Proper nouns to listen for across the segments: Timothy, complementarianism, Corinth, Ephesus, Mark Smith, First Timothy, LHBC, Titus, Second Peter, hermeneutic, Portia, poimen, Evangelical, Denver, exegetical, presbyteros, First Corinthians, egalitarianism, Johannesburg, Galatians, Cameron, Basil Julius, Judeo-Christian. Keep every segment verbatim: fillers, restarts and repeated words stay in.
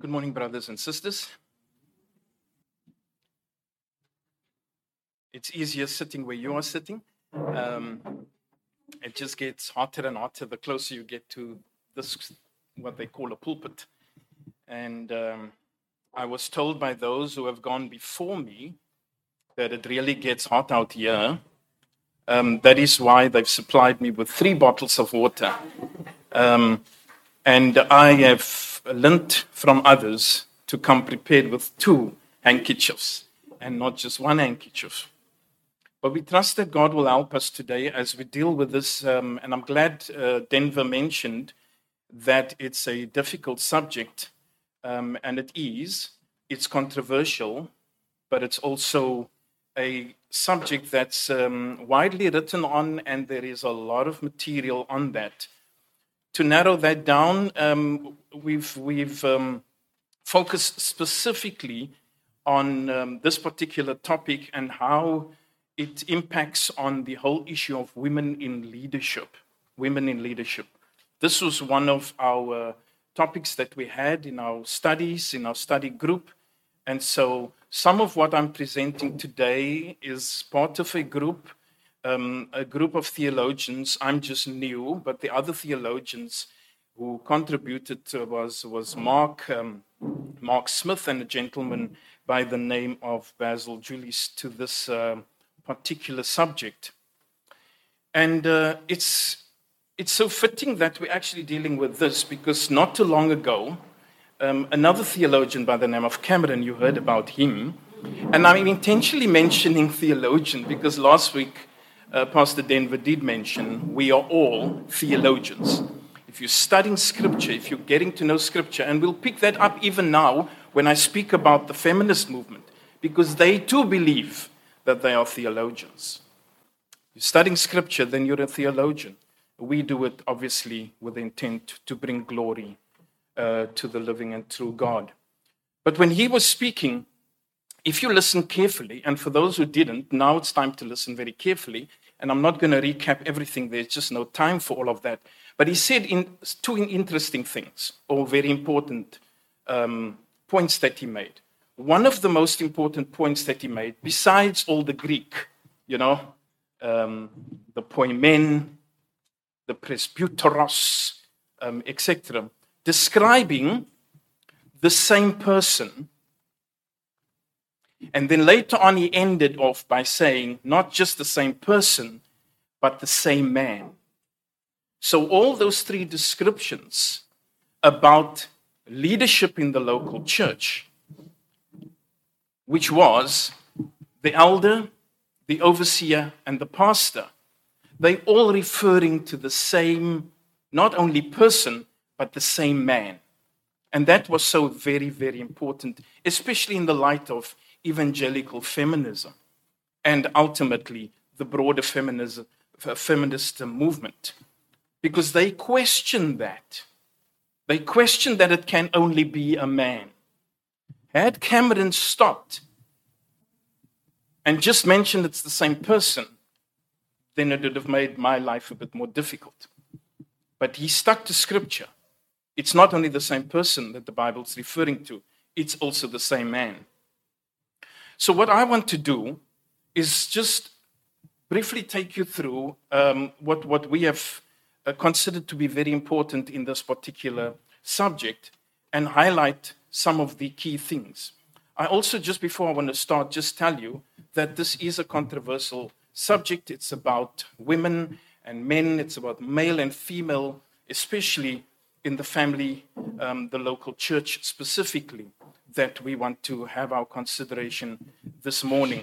Good morning, brothers and sisters. It's easier sitting where you are sitting. Um, it just gets hotter and hotter the closer you get to this, what they call a pulpit. And um, I was told by those who have gone before me that it really gets hot out here. Um, that is why they've supplied me with three bottles of water. Um, and I have lent from others to come prepared with two handkerchiefs and not just one handkerchief. But we trust that God will help us today as we deal with this. Um, and I'm glad uh, Denver mentioned that it's a difficult subject, um, and it is. It's controversial, but it's also a subject that's um, widely written on, and there is a lot of material on that. To narrow that down, um, we've, we've um, focused specifically on um, this particular topic and how it impacts on the whole issue of women in leadership. Women in leadership. This was one of our topics that we had in our studies, in our study group. And so some of what I'm presenting today is part of a group Um, a group of theologians. I'm just new, but the other theologians who contributed was was Mark um, Mark Smith and a gentleman by the name of Basil Julius to this uh, particular subject. And uh, it's it's so fitting that we're actually dealing with this because not too long ago, um, another theologian by the name of Cameron, you heard about him, and I'm intentionally mentioning theologian because last week, Uh, Pastor Denver did mention, we are all theologians. If you're studying Scripture, if you're getting to know Scripture, and we'll pick that up even now when I speak about the feminist movement, because they too believe that they are theologians. You're studying Scripture, then you're a theologian. We do it, obviously, with intent to bring glory uh, to the living and true God. But when he was speaking, if you listen carefully, and for those who didn't, now it's time to listen very carefully, and I'm not going to recap everything. There's just no time for all of that. But he said in two interesting things, or very important um, points that he made. One of the most important points that he made, besides all the Greek, you know, um, the poimen, the presbyteros, um, et cetera, describing the same person. And then later on, he ended off by saying, not just the same person, but the same man. So all those three descriptions about leadership in the local church, which was the elder, the overseer, and the pastor, they all referring to the same, not only person, but the same man. And that was so very, very important, especially in the light of evangelical feminism and ultimately the broader feminism, feminist movement, because they question that. They question that it can only be a man. Had Cameron stopped and just mentioned it's the same person, then it would have made my life a bit more difficult. But he stuck to Scripture. It's not only the same person that the Bible's referring to, it's also the same man. So what I want to do is just briefly take you through um, what, what we have uh, considered to be very important in this particular subject and highlight some of the key things. I also, just before I want to start, just tell you that this is a controversial subject. It's about women and men. It's about male and female, especially in the family, um, the local church specifically, that we want to have our consideration this morning.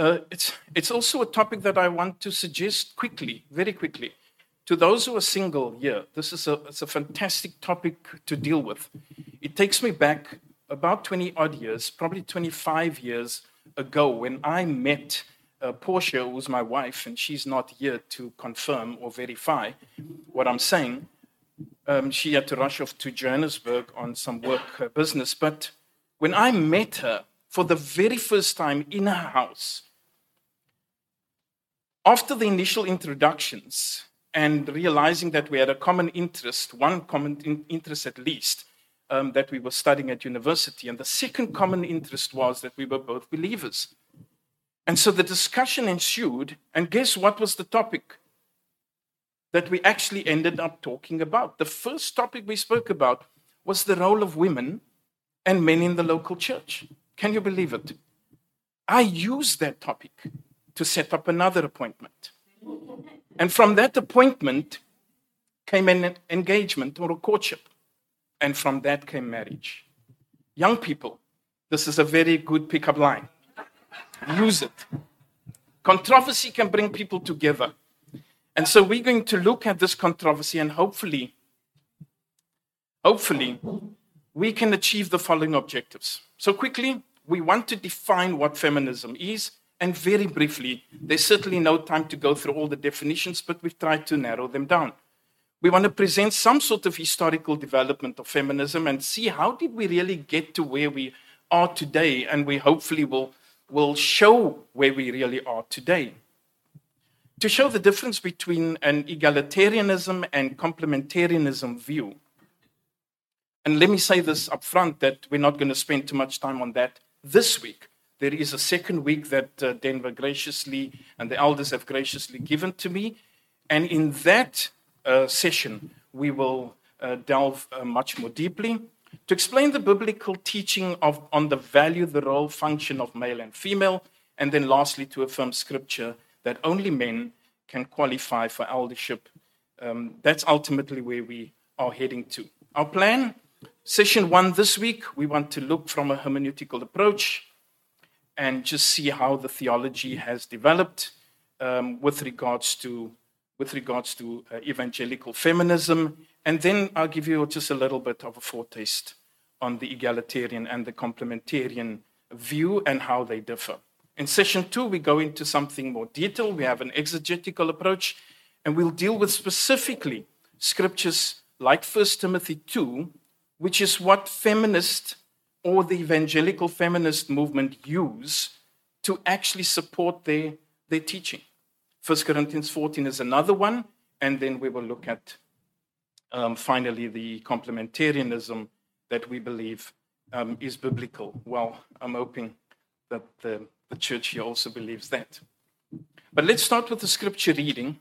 Uh, it's, it's also a topic that I want to suggest quickly, very quickly. To those who are single here, yeah, this is a, it's a fantastic topic to deal with. It takes me back about twenty-odd years, probably twenty-five years ago, when I met uh, Portia, who's my wife, and she's not here to confirm or verify what I'm saying. Um, she had to rush off to Johannesburg on some work uh, business. But when I met her for the very first time in her house, after the initial introductions and realizing that we had a common interest, one common in- interest at least, um, that we were studying at university. And the second common interest was that we were both believers. And so the discussion ensued, and guess what was the topic that we actually ended up talking about? The first topic we spoke about was the role of women and men in the local church. Can you believe it? I used that topic to set up another appointment. And from that appointment came an engagement or a courtship. And from that came marriage. Young people, this is a very good pickup line. Use it. Controversy can bring people together. And so we're going to look at this controversy, and hopefully, hopefully, we can achieve the following objectives. So quickly, we want to define what feminism is, and very briefly, there's certainly no time to go through all the definitions, but we've tried to narrow them down. We want to present some sort of historical development of feminism and see how did we really get to where we are today, and we hopefully will, will show where we really are today. To show the difference between an egalitarianism and complementarianism view. And let me say this up front, that we're not going to spend too much time on that this week. There is a second week that uh, Denver graciously and the elders have graciously given to me. And in that uh, session, we will uh, delve uh, much more deeply to explain the biblical teaching of on the value, the role, function of male and female. And then lastly, to affirm scripture that only men can qualify for eldership. Um, that's ultimately where we are heading to. Our plan, session one this week, we want to look from a hermeneutical approach and just see how the theology has developed um, with regards to, with regards to uh, evangelical feminism. And then I'll give you just a little bit of a foretaste on the egalitarian and the complementarian view and how they differ. In session two, we go into something more detailed. We have an exegetical approach, and we'll deal with specifically scriptures like First Timothy two, which is what feminists or the evangelical feminist movement use to actually support their, their teaching. First Corinthians fourteen is another one, and then we will look at, um, finally, the complementarianism that we believe um, is biblical. Well, I'm hoping that the, the church here also believes that. But let's start with the scripture reading.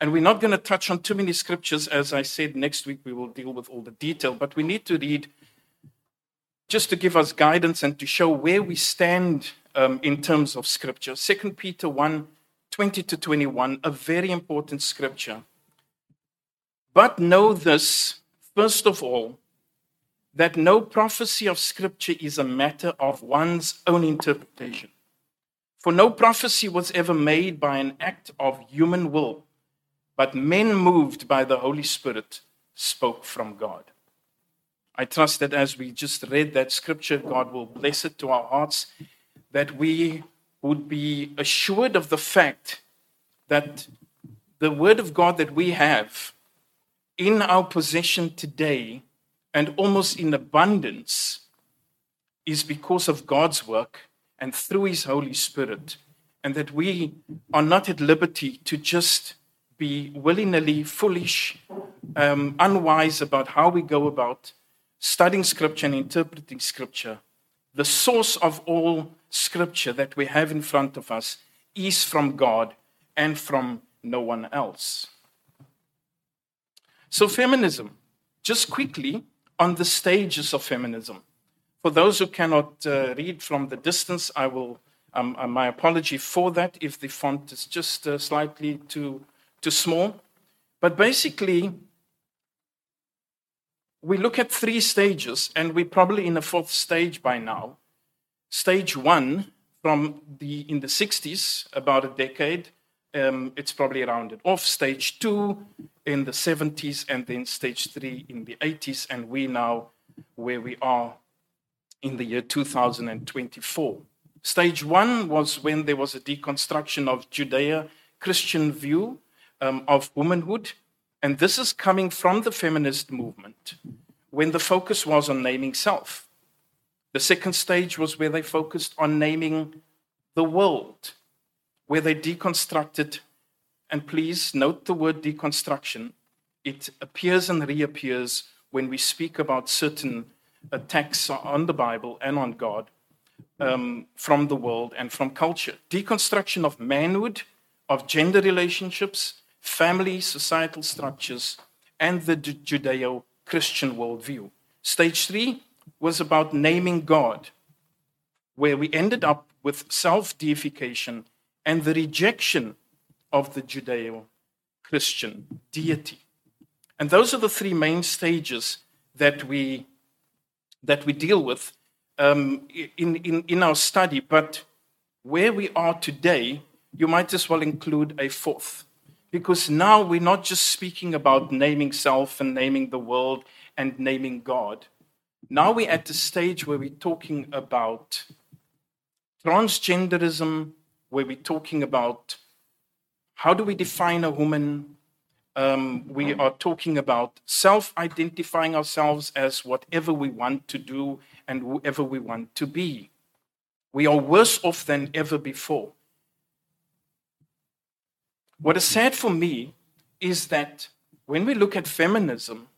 And we're not going to touch on too many scriptures. As I said, next week we will deal with all the detail, but we need to read just to give us guidance and to show where we stand um, in terms of scripture. Second Peter one, twenty to twenty-one, a very important scripture. But know this, first of all, that no prophecy of scripture is a matter of one's own interpretation. For no prophecy was ever made by an act of human will, but men moved by the Holy Spirit spoke from God. I trust that as we just read that scripture, God will bless it to our hearts, that we would be assured of the fact that the word of God that we have in our possession today and almost in abundance is because of God's work and through his Holy Spirit, and that we are not at liberty to just be willy-nilly, foolish, um, unwise about how we go about studying Scripture and interpreting Scripture. The source of all Scripture that we have in front of us is from God and from no one else. So feminism, just quickly on the stages of feminism. For those who cannot uh, read from the distance, I will. Um, uh, my apology for that if the font is just uh, slightly too, too small. But basically, we look at three stages, and we're probably in a fourth stage by now. Stage one, from the in the sixties, about a decade, um, it's probably rounded off. Stage two in the seventies, and then stage three in the eighties, and we now where we are in the year two thousand twenty-four. Stage one was when there was a deconstruction of Judeo-Christian view um, of womanhood. And this is coming from the feminist movement, when the focus was on naming self. The second stage was where they focused on naming the world, where they deconstructed, and please note the word deconstruction. It appears and reappears when we speak about certain attacks on the Bible and on God um, from the world and from culture. Deconstruction of manhood, of gender relationships, family, societal structures, and the Judeo-Christian worldview. Stage three was about naming God, where we ended up with self-deification and the rejection of the Judeo-Christian deity. And those are the three main stages that we that we deal with um, in, in, in our study. But where we are today, you might as well include a fourth, because now we're not just speaking about naming self and naming the world and naming God. Now we're at the stage where we're talking about transgenderism, where we're talking about how do we define a woman. Um, we are talking about self-identifying ourselves as whatever we want to do and whoever we want to be. We are worse off than ever before. What is sad for me is that when we look at feminism,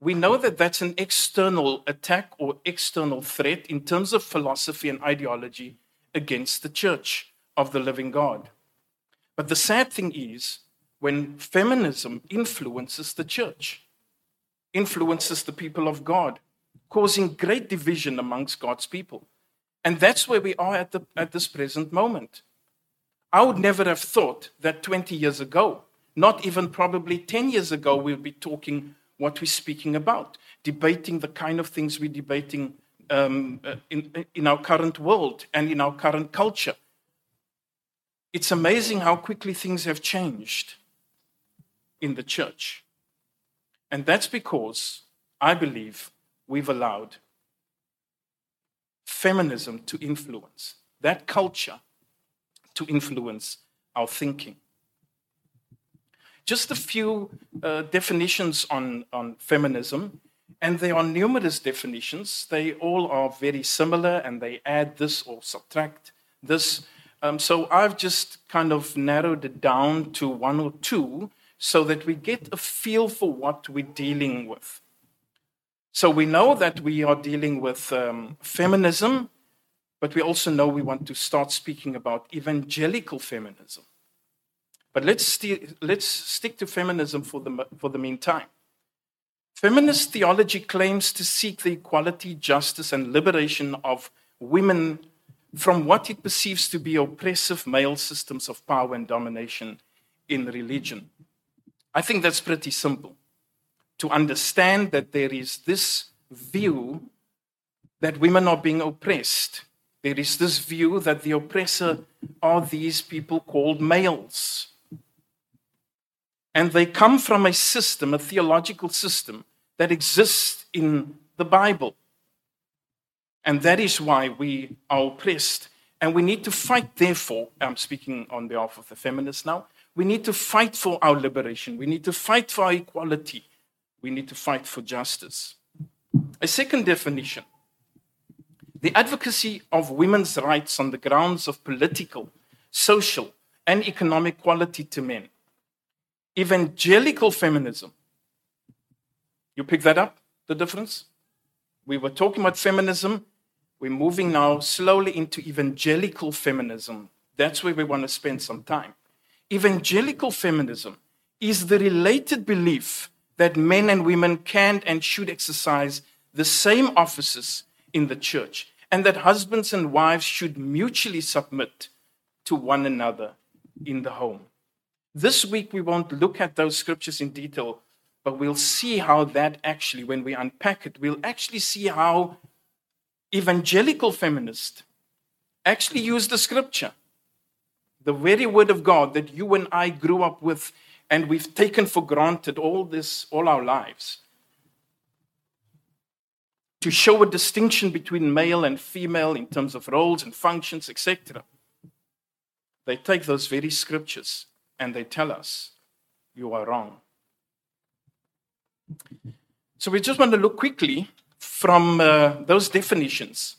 we know that that's an external attack or external threat in terms of philosophy and ideology against the church of the living God. But the sad thing is, when feminism influences the church, influences the people of God, causing great division amongst God's people. And that's where we are at, the, at this present moment. I would never have thought that twenty years ago, not even probably ten years ago, we'll be talking what we're speaking about, debating the kind of things we're debating um, in, in our current world and in our current culture. It's amazing how quickly things have changed in the church. And that's because I believe we've allowed feminism to influence, that culture to influence our thinking. Just a few uh, definitions on, on feminism, and there are numerous definitions. They all are very similar, and they add this or subtract this. Um, so I've just kind of narrowed it down to one or two so that we get a feel for what we're dealing with. So we know that we are dealing with um, feminism, but we also know we want to start speaking about evangelical feminism. But let's sti- let's stick to feminism for the, for the meantime. Feminist theology claims to seek the equality, justice, and liberation of women from what it perceives to be oppressive male systems of power and domination in religion. I think that's pretty simple, to understand that there is this view that women are being oppressed. There is this view that the oppressor are these people called males. And they come from a system, a theological system, that exists in the Bible. And that is why we are oppressed. And we need to fight, therefore, I'm speaking on behalf of the feminists now, we need to fight for our liberation. We need to fight for our equality. We need to fight for justice. A second definition, the advocacy of women's rights on the grounds of political, social, and economic equality to men. Evangelical feminism. You pick that up, the difference? We were talking about feminism. We're moving now slowly into evangelical feminism. That's where we want to spend some time. Evangelical feminism is the related belief that men and women can and should exercise the same offices in the church, and that husbands and wives should mutually submit to one another in the home. This week, we won't look at those scriptures in detail, but we'll see how that actually, when we unpack it, we'll actually see how evangelical feminists actually use the scripture, the very word of God that you and I grew up with and we've taken for granted all this, all our lives, to show a distinction between male and female in terms of roles and functions, et cetera. They take those very scriptures and they tell us, you are wrong. So we just want to look quickly from uh, those definitions.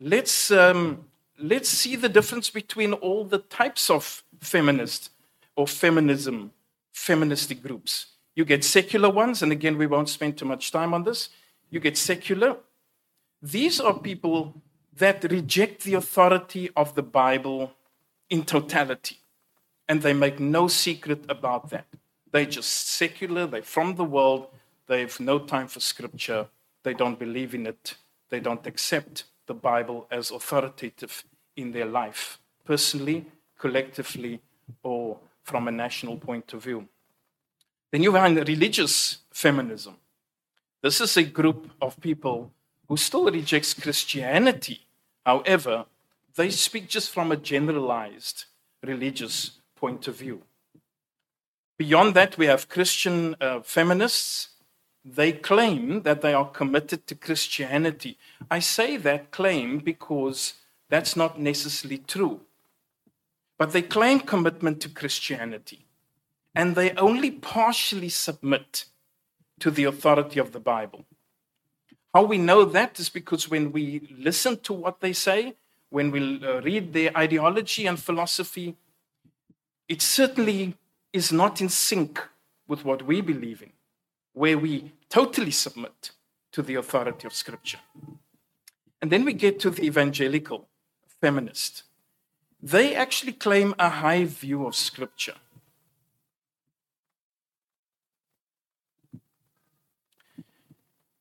Let's, um, let's see the difference between all the types of feminist or feminism, feministic groups. You get secular ones, and again, we won't spend too much time on this. You get secular. These are people that reject the authority of the Bible in totality, and they make no secret about that. They're just secular, they're from the world, they have no time for Scripture, they don't believe in it, they don't accept the Bible as authoritative in their life, personally, collectively, or from a national point of view. Then you find religious feminism. This is a group of people who still rejects Christianity. However, they speak just from a generalized religious point of view. Beyond that, we have Christian uh, feminists. They claim that they are committed to Christianity. I say that claim because that's not necessarily true. But they claim commitment to Christianity, and they only partially submit to the authority of the Bible. How we know that is because when we listen to what they say, when we read their ideology and philosophy, it certainly is not in sync with what we believe in, where we totally submit to the authority of Scripture. And then we get to the evangelical feminist. They actually claim a high view of Scripture.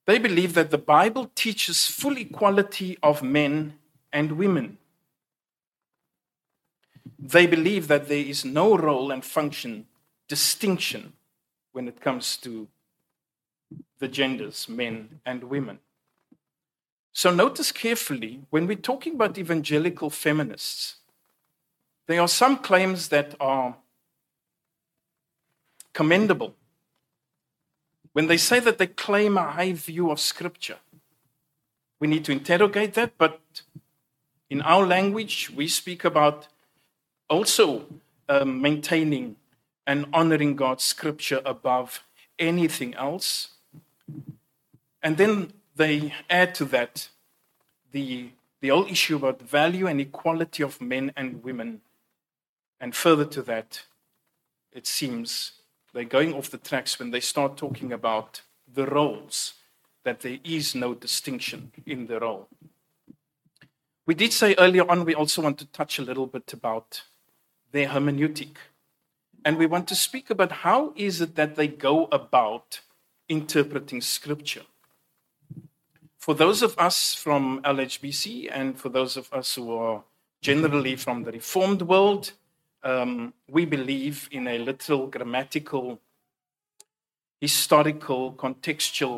They believe that the Bible teaches full equality of men and women. They believe that there is no role and function distinction when it comes to the genders, men and women. So notice carefully, when we're talking about evangelical feminists, there are some claims that are commendable. When they say that they claim a high view of Scripture, we need to interrogate that, but in our language, we speak about also uh, maintaining and honoring God's Scripture above anything else. And then they add to that the, the whole issue about value and equality of men and women. And further to that, it seems they're going off the tracks when they start talking about the roles, that there is no distinction in the role. We did say earlier on, we also want to touch a little bit about their hermeneutic. And we want to speak about how is it that they go about interpreting Scripture. For those of us from L H B C and for those of us who are generally from the Reformed world, Um, we believe in a literal, grammatical, historical, contextual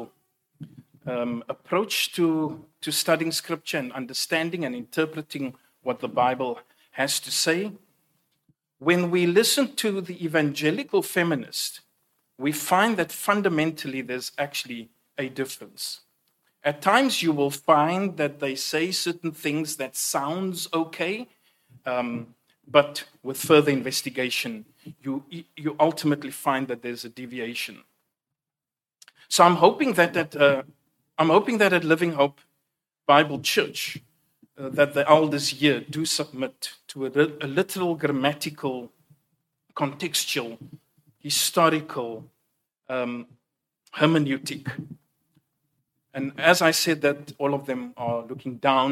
um, approach to, to studying Scripture and understanding and interpreting what the Bible has to say. When we listen to the evangelical feminist, we find that fundamentally there's actually a difference. At times you will find that they say certain things that sounds okay, um, but with further investigation, you, you ultimately find that there's a deviation. So I'm hoping that at, uh, I'm hoping that at Living Hope Bible Church, uh, that the elders here do submit to a, a literal, grammatical, contextual, historical um, hermeneutic. And as I said that all of them are looking down,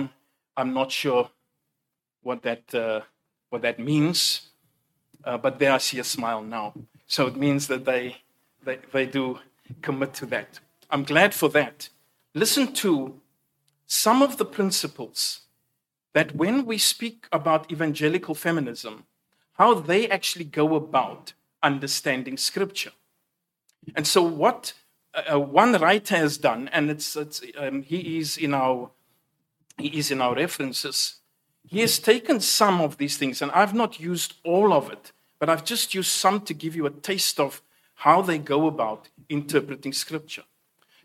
I'm not sure what that... Uh, what that means, uh, but there I see a smile now. So it means that they, they they do commit to that. I'm glad for that. Listen to some of the principles that when we speak about evangelical feminism, how they actually go about understanding Scripture. And so what uh, one writer has done, and it's, it's um, he is in our he is in our references. He has taken some of these things, and I've not used all of it, but I've just used some to give you a taste of how they go about interpreting Scripture.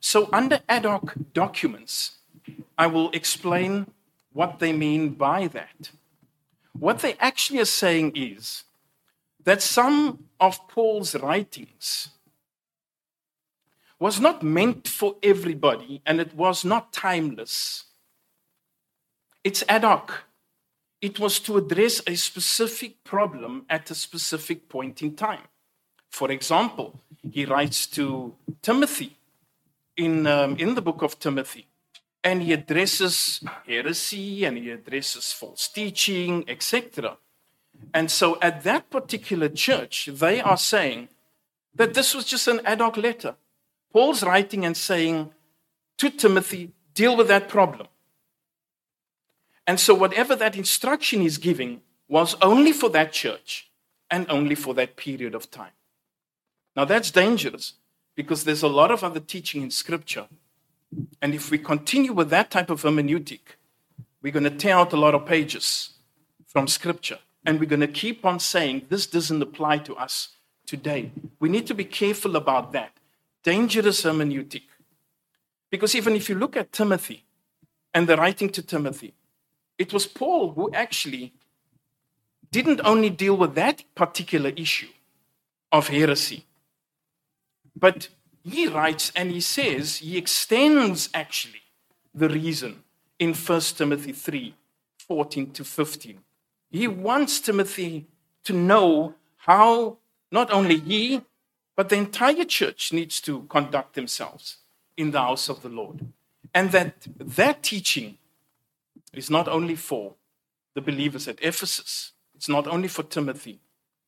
So under ad hoc documents, I will explain what they mean by that. What they actually are saying is that some of Paul's writings was not meant for everybody, and it was not timeless. It's ad hoc. It was to address a specific problem at a specific point in time. For example, he writes to Timothy in, um, in the book of Timothy, and he addresses heresy and he addresses false teaching, et cetera. And so at that particular church, they are saying that this was just an ad hoc letter. Paul's writing and saying to Timothy, deal with that problem. And so whatever that instruction he's giving was only for that church and only for that period of time. Now that's dangerous because there's a lot of other teaching in Scripture. And if we continue with that type of hermeneutic, we're going to tear out a lot of pages from Scripture. And we're going to keep on saying, this doesn't apply to us today. We need to be careful about that. Dangerous hermeneutic. Because even if you look at Timothy and the writing to Timothy, it was Paul who actually didn't only deal with that particular issue of heresy, but he writes and he says, he extends actually the reason in First Timothy three, fourteen to fifteen. He wants Timothy to know how not only he, but the entire church needs to conduct themselves in the house of the Lord. And that that teaching is not only for the believers at Ephesus, it's not only for Timothy,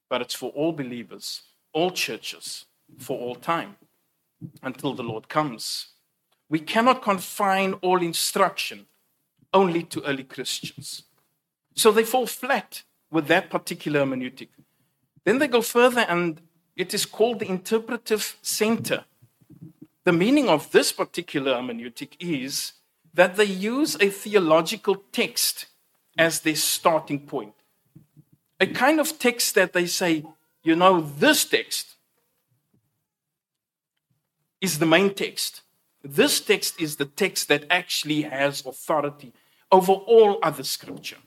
but it's for all believers, all churches, for all time, until the Lord comes. We cannot confine all instruction only to early Christians. So they fall flat with that particular hermeneutic. Then they go further, and it is called the interpretive center. The meaning of this particular hermeneutic is that they use a theological text as their starting point. A kind of text that they say, you know, this text is the main text. This text is the text that actually has authority over all other scripture.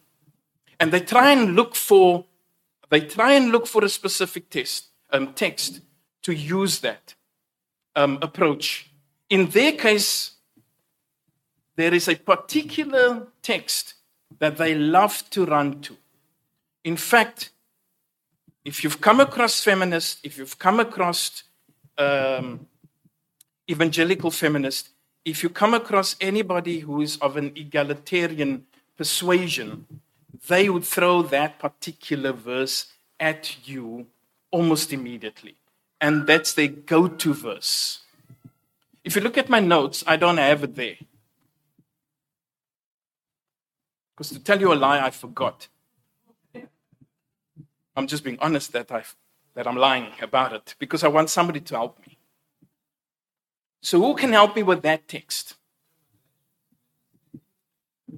And they try and look for, they try and look for a specific text, um, text to use that um, approach. In their case, there is a particular text that they love to run to. In fact, if you've come across feminists, if you've come across um, evangelical feminists, if you come across anybody who is of an egalitarian persuasion, they would throw that particular verse at you almost immediately. And that's their go-to verse. If you look at my notes, I don't have it there. Because to tell you a lie, I forgot. I'm just being honest that, I've, that I'm lying about it because I want somebody to help me. So who can help me with that text?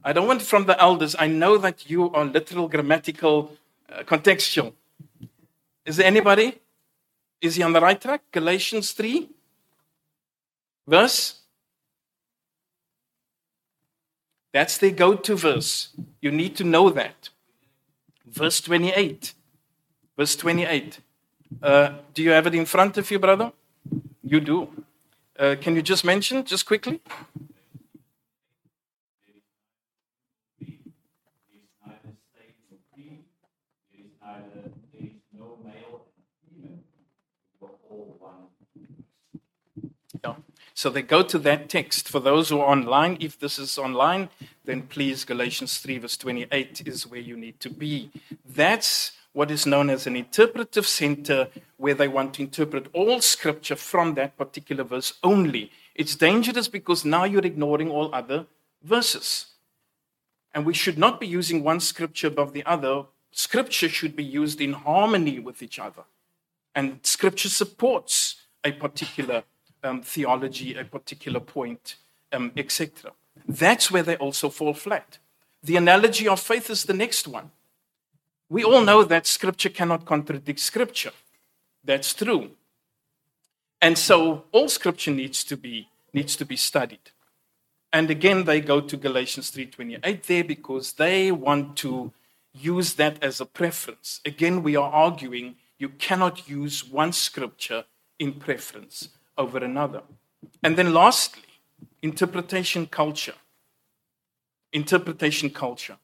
I don't want from the elders. I know that you are literal, grammatical, uh, contextual. Is there anybody? Is he on the right track? Galatians three, verse. That's the go-to verse. You need to know that. Verse twenty-eight. Verse twenty-eight. Uh, do you have it in front of you, brother? You do. Uh, can you just mention, just quickly? Yeah. So they go to that text. For those who are online, if this is online, then please, Galatians three, verse twenty-eight is where you need to be. That's what is known as an interpretive center, where they want to interpret all scripture from that particular verse only. It's dangerous because now you're ignoring all other verses. And we should not be using one scripture above the other. Scripture should be used in harmony with each other. And scripture supports a particular um, theology, a particular point, um, et cetera. That's where they also fall flat. The analogy of faith is the next one. We all know that Scripture cannot contradict Scripture. That's true. And so all Scripture needs to be, needs to be studied. And again, they go to Galatians three twenty-eight there because they want to use that as a preference. Again, we are arguing you cannot use one Scripture in preference over another. And then lastly, interpretation culture. Interpretation culture.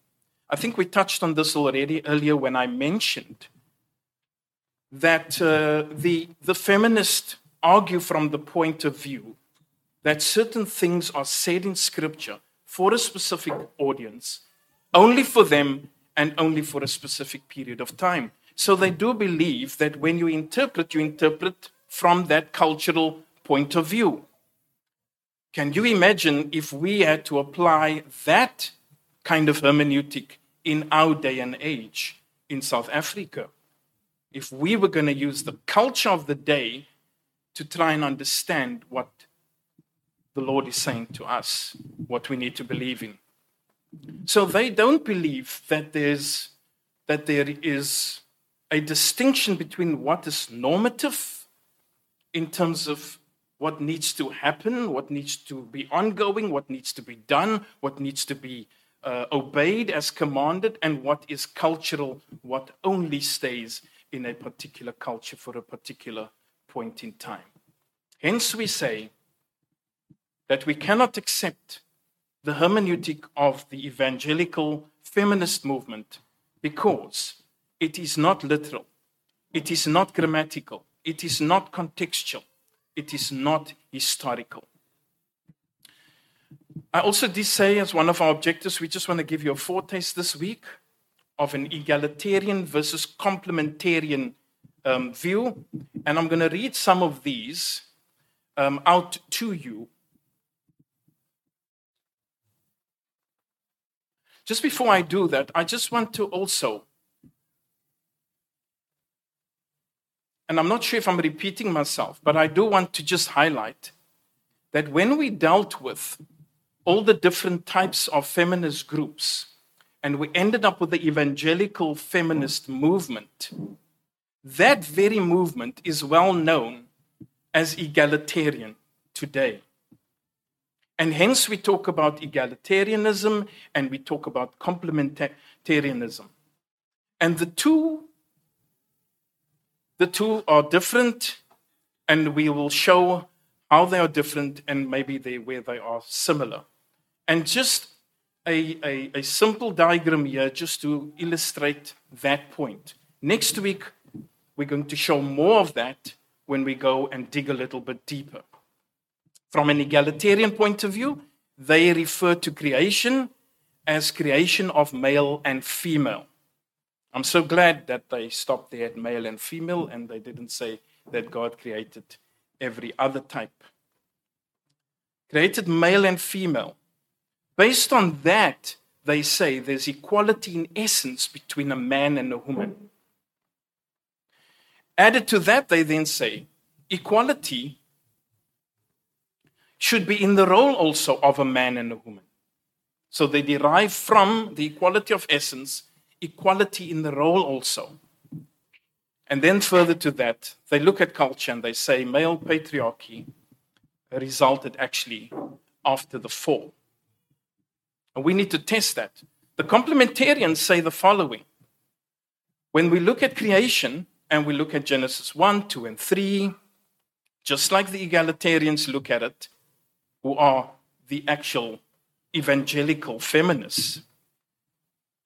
I think we touched on this already earlier when I mentioned that uh, the, the feminists argue from the point of view that certain things are said in Scripture for a specific audience, only for them and only for a specific period of time. So they do believe that when you interpret, you interpret from that cultural point of view. Can you imagine if we had to apply that kind of hermeneutic in our day and age in South Africa? If we were going to use the culture of the day to try and understand what the Lord is saying to us, what we need to believe in. So they don't believe that there's that there is a distinction between what is normative in terms of what needs to happen, what needs to be ongoing, what needs to be done, what needs to be uh, obeyed as commanded, and what is cultural, what only stays in a particular culture for a particular point in time. Hence we say that we cannot accept the hermeneutic of the evangelical feminist movement because it is not literal, it is not grammatical, it is not contextual, it is not historical. I also did say, as one of our objectives, we just want to give you a foretaste this week of an egalitarian versus complementarian um, view, and I'm going to read some of these um, out to you. Just before I do that, I just want to also, and I'm not sure if I'm repeating myself, but I do want to just highlight that when we dealt with all the different types of feminist groups, and we ended up with the evangelical feminist movement, that very movement is well known as egalitarian today. And hence we talk about egalitarianism and we talk about complementarianism. And the two, the two are different, and we will show how they are different and maybe they, where they are similar. And just a, a, a simple diagram here just to illustrate that point. Next week, we're going to show more of that when we go and dig a little bit deeper. From an egalitarian point of view, they refer to creation as creation of male and female. I'm so glad that they stopped there at male and female and they didn't say that God created every other type. Created male and female. Based on that, they say there's equality in essence between a man and a woman. Added to that, they then say equality should be in the role also of a man and a woman. So they derive from the equality of essence, equality in the role also. And then further to that, they look at culture and they say male patriarchy resulted actually after the fall. And we need to test that. The complementarians say the following. When we look at creation and we look at Genesis one, two, and three, just like the egalitarians look at it, who are the actual evangelical feminists,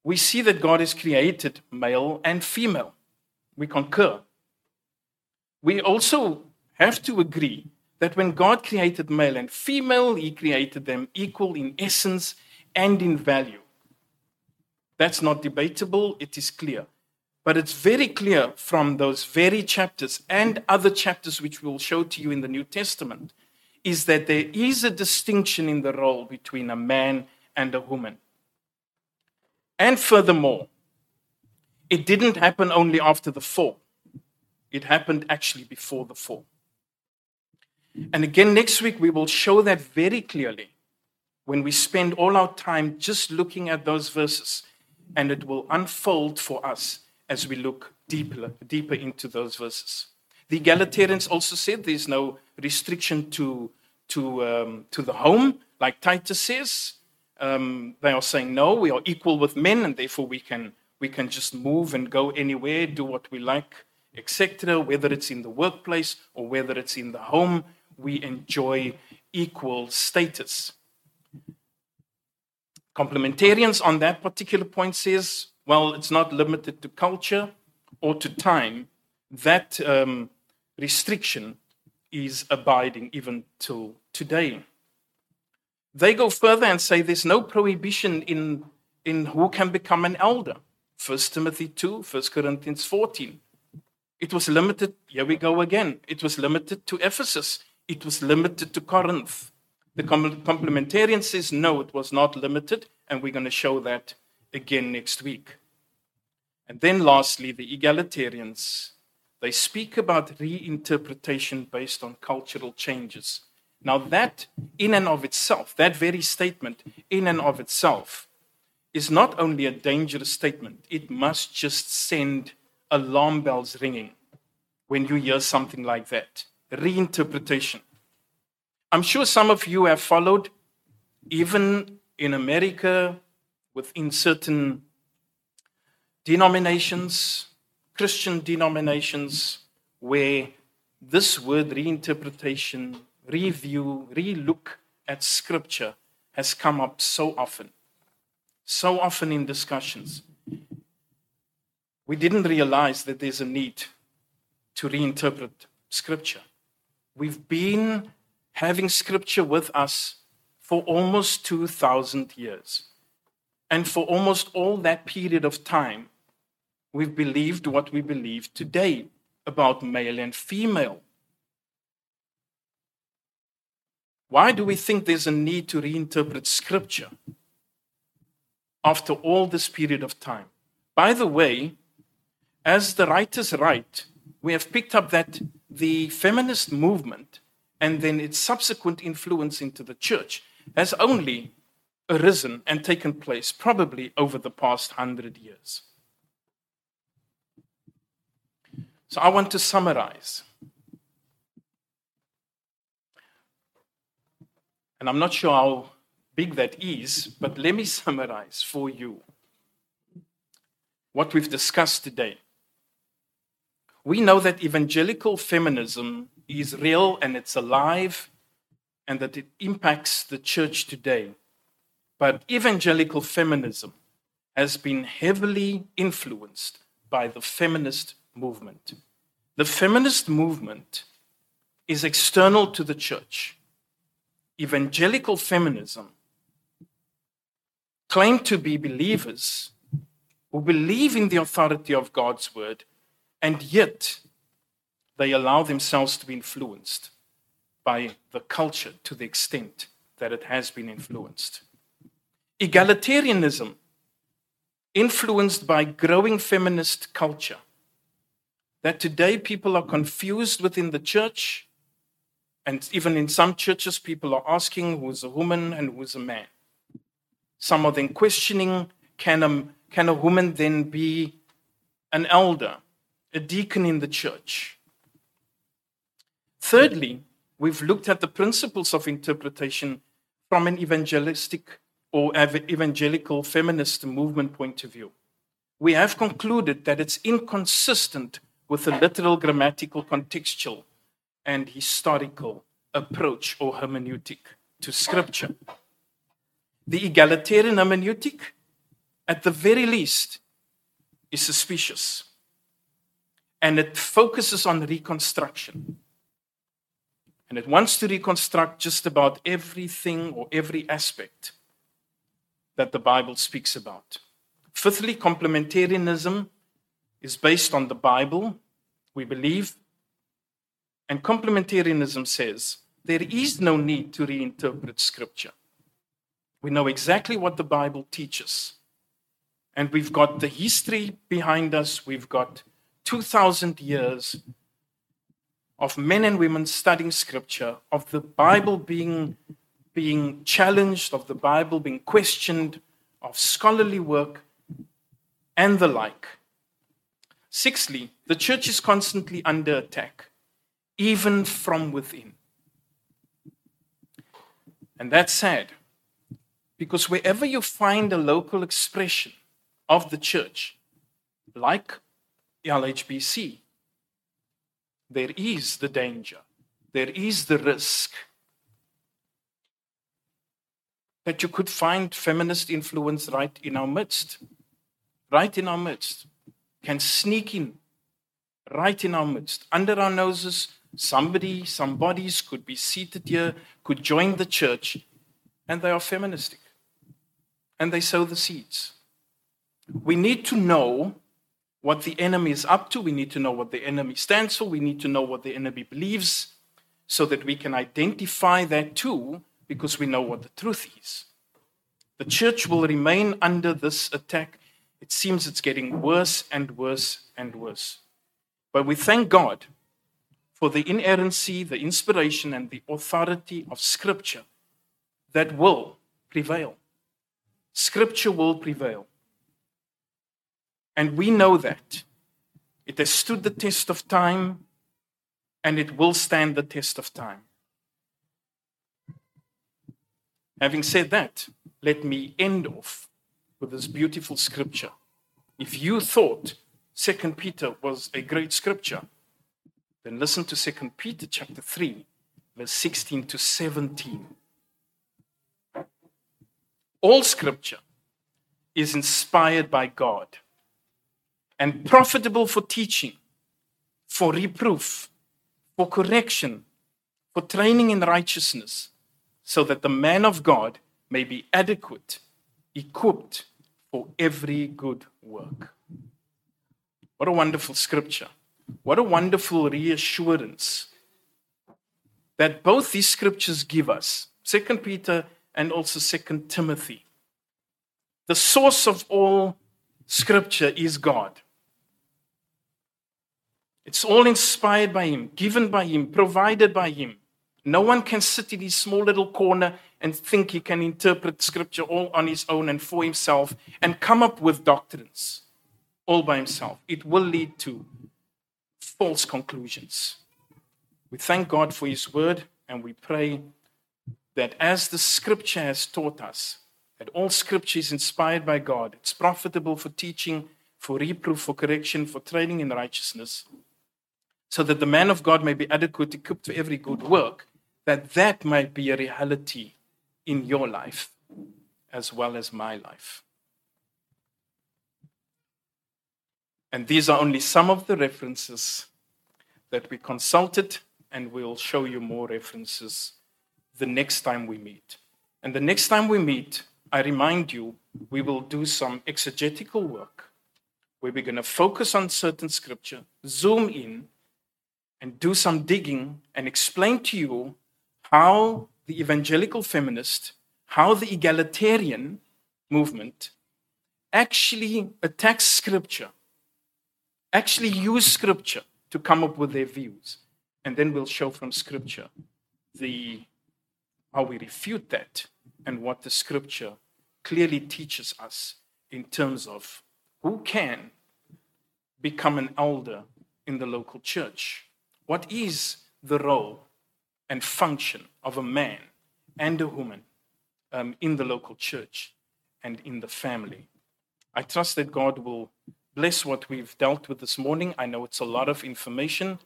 we see that God has created male and female. We concur. We also have to agree that when God created male and female, he created them equal in essence and in value. That's not debatable, it is clear. But it's very clear from those very chapters and other chapters which we'll show to you in the New Testament is that there is a distinction in the role between a man and a woman. And furthermore, it didn't happen only after the fall. It happened actually before the fall. And again, next week, we will show that very clearly when we spend all our time just looking at those verses, and it will unfold for us as we look deeper, deeper into those verses. The egalitarians also said there's no restriction to, to, um, to the home, like Titus says. Um, they are saying, no, we are equal with men, and therefore we can, we can just move and go anywhere, do what we like, et cetera, whether it's in the workplace or whether it's in the home, we enjoy equal status. Complementarians on that particular point says, well, it's not limited to culture or to time. that um, restriction is abiding even till today. They go further and say there's no prohibition in, in who can become an elder. First Timothy two, First Corinthians fourteen. It was limited, here we go again, it was limited to Ephesus. It was limited to Corinth. The complementarian says, no, it was not limited, and we're going to show that again next week. And then lastly, the egalitarians. They speak about reinterpretation based on cultural changes. Now that, in and of itself, that very statement, in and of itself, is not only a dangerous statement, it must just send alarm bells ringing when you hear something like that. Reinterpretation. I'm sure some of you have followed, even in America, within certain denominations, Christian denominations, where this word reinterpretation, review, re-look at Scripture has come up so often, so often in discussions. We didn't realize that there's a need to reinterpret Scripture. We've been having Scripture with us for almost two thousand years. And for almost all that period of time, we've believed what we believe today about male and female. Why do we think there's a need to reinterpret Scripture after all this period of time? By the way, as the writers write, we have picked up that the feminist movement and then its subsequent influence into the church has only arisen and taken place probably over the past hundred years. So I want to summarize. And I'm not sure how big that is, but let me summarize for you what we've discussed today. We know that evangelical feminism is real and it's alive and that it impacts the church today. But evangelical feminism has been heavily influenced by the feminist movement. The feminist movement is external to the church. Evangelical feminism claim to be believers who believe in the authority of God's word, and yet they allow themselves to be influenced by the culture to the extent that it has been influenced. Egalitarianism, influenced by growing feminist culture, that today people are confused within the church, and even in some churches people are asking who's a woman and who's a man. Some are then questioning, can a, can a woman then be an elder, a deacon in the church? Thirdly, we've looked at the principles of interpretation from an evangelistic or evangelical feminist movement point of view. We have concluded that it's inconsistent with the literal, grammatical, contextual, and historical approach or hermeneutic to Scripture. The egalitarian hermeneutic, at the very least, is suspicious, and it focuses on reconstruction. And it wants to reconstruct just about everything or every aspect that the Bible speaks about. Fifthly, complementarianism is based on the Bible, we believe, and complementarianism says there is no need to reinterpret Scripture. We know exactly what the Bible teaches, and we've got the history behind us. We've got two thousand years of men and women studying Scripture, of the Bible being being challenged, of the Bible being questioned, of scholarly work, and the like. Sixthly, the church is constantly under attack, even from within. And that's sad, because wherever you find a local expression of the church, like L H B C, there is the danger, there is the risk that you could find feminist influence right in our midst, right in our midst, can sneak in right in our midst, under our noses. Somebody, some bodies could be seated here, could join the church, and they are feministic, and they sow the seeds. We need to know what the enemy is up to. We need to know what the enemy stands for. We need to know what the enemy believes so that we can identify that too, because we know what the truth is. The church will remain under this attack. It seems it's getting worse and worse and worse. But we thank God for the inerrancy, the inspiration, and the authority of Scripture that will prevail. Scripture will prevail. And we know that. It has stood the test of time, and it will stand the test of time. Having said that, let me end off with this beautiful scripture. If you thought Second Peter was a great scripture, then listen to Second Peter chapter three, verse sixteen to seventeen. All scripture is inspired by God and profitable for teaching, for reproof, for correction, for training in righteousness, so that the man of God may be adequate, equipped for every good work. What a wonderful scripture. What a wonderful reassurance that both these scriptures give us, Second Peter and also Second Timothy. The source of all scripture is God. It's all inspired by Him, given by Him, provided by Him. No one can sit in his small little corner and think he can interpret scripture all on his own and for himself and come up with doctrines all by himself. It will lead to false conclusions. We thank God for His word, and we pray that as the scripture has taught us, that all scripture is inspired by God, it's profitable for teaching, for reproof, for correction, for training in righteousness, so that the man of God may be adequate, equipped for every good work, that that might be a reality in your life as well as my life. And these are only some of the references that we consulted, and we'll show you more references the next time we meet. And the next time we meet, I remind you, we will do some exegetical work where we're going to focus on certain scripture, zoom in, and do some digging and explain to you how the evangelical feminist, how the egalitarian movement actually attacks scripture, actually use scripture to come up with their views. And then we'll show from scripture the how we refute that and what the scripture clearly teaches us in terms of who can become an elder in the local church. What is the role and function of a man and a woman um, in the local church and in the family? I trust that God will bless what we've dealt with this morning. I know it's a lot of information,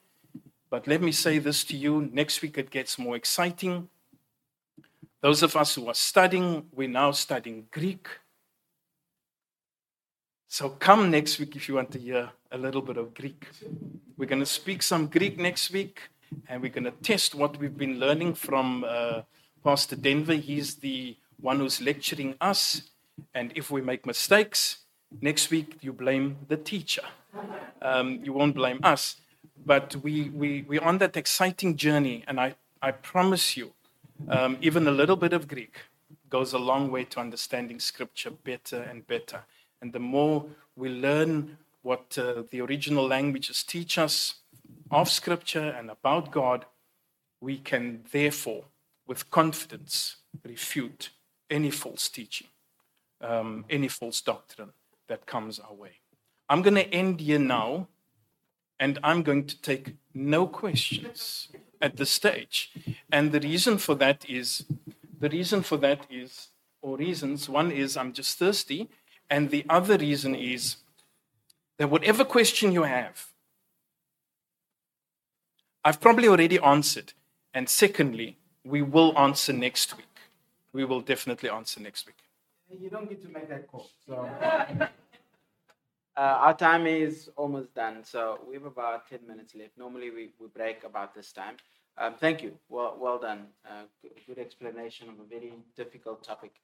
but let me say this to you. Next week it gets more exciting. Those of us who are studying, we're now studying Greek. So come next week if you want to hear a little bit of Greek. We're going to speak some Greek next week, and we're going to test what we've been learning from uh, Pastor Denver. He's the one who's lecturing us, and if we make mistakes, next week, you blame the teacher. Um, you won't blame us. But we, we, we're on that exciting journey, and I, I promise you, um, even a little bit of Greek goes a long way to understanding Scripture better and better. And the more we learn what uh, the original languages teach us of Scripture and about God, we can therefore, with confidence, refute any false teaching, um, any false doctrine that comes our way. I'm going to end here now, and I'm going to take no questions at this stage. And the reason for that is, the reason for that is, or reasons, one is I'm just thirsty, and the other reason is that whatever question you have, I've probably already answered. And secondly, we will answer next week. We will definitely answer next week. You don't get to make that call. So. uh, our time is almost done, so we have about ten minutes left. Normally we, we break about this time. Um, thank you. Well, well done. Uh, good explanation of a very difficult topic.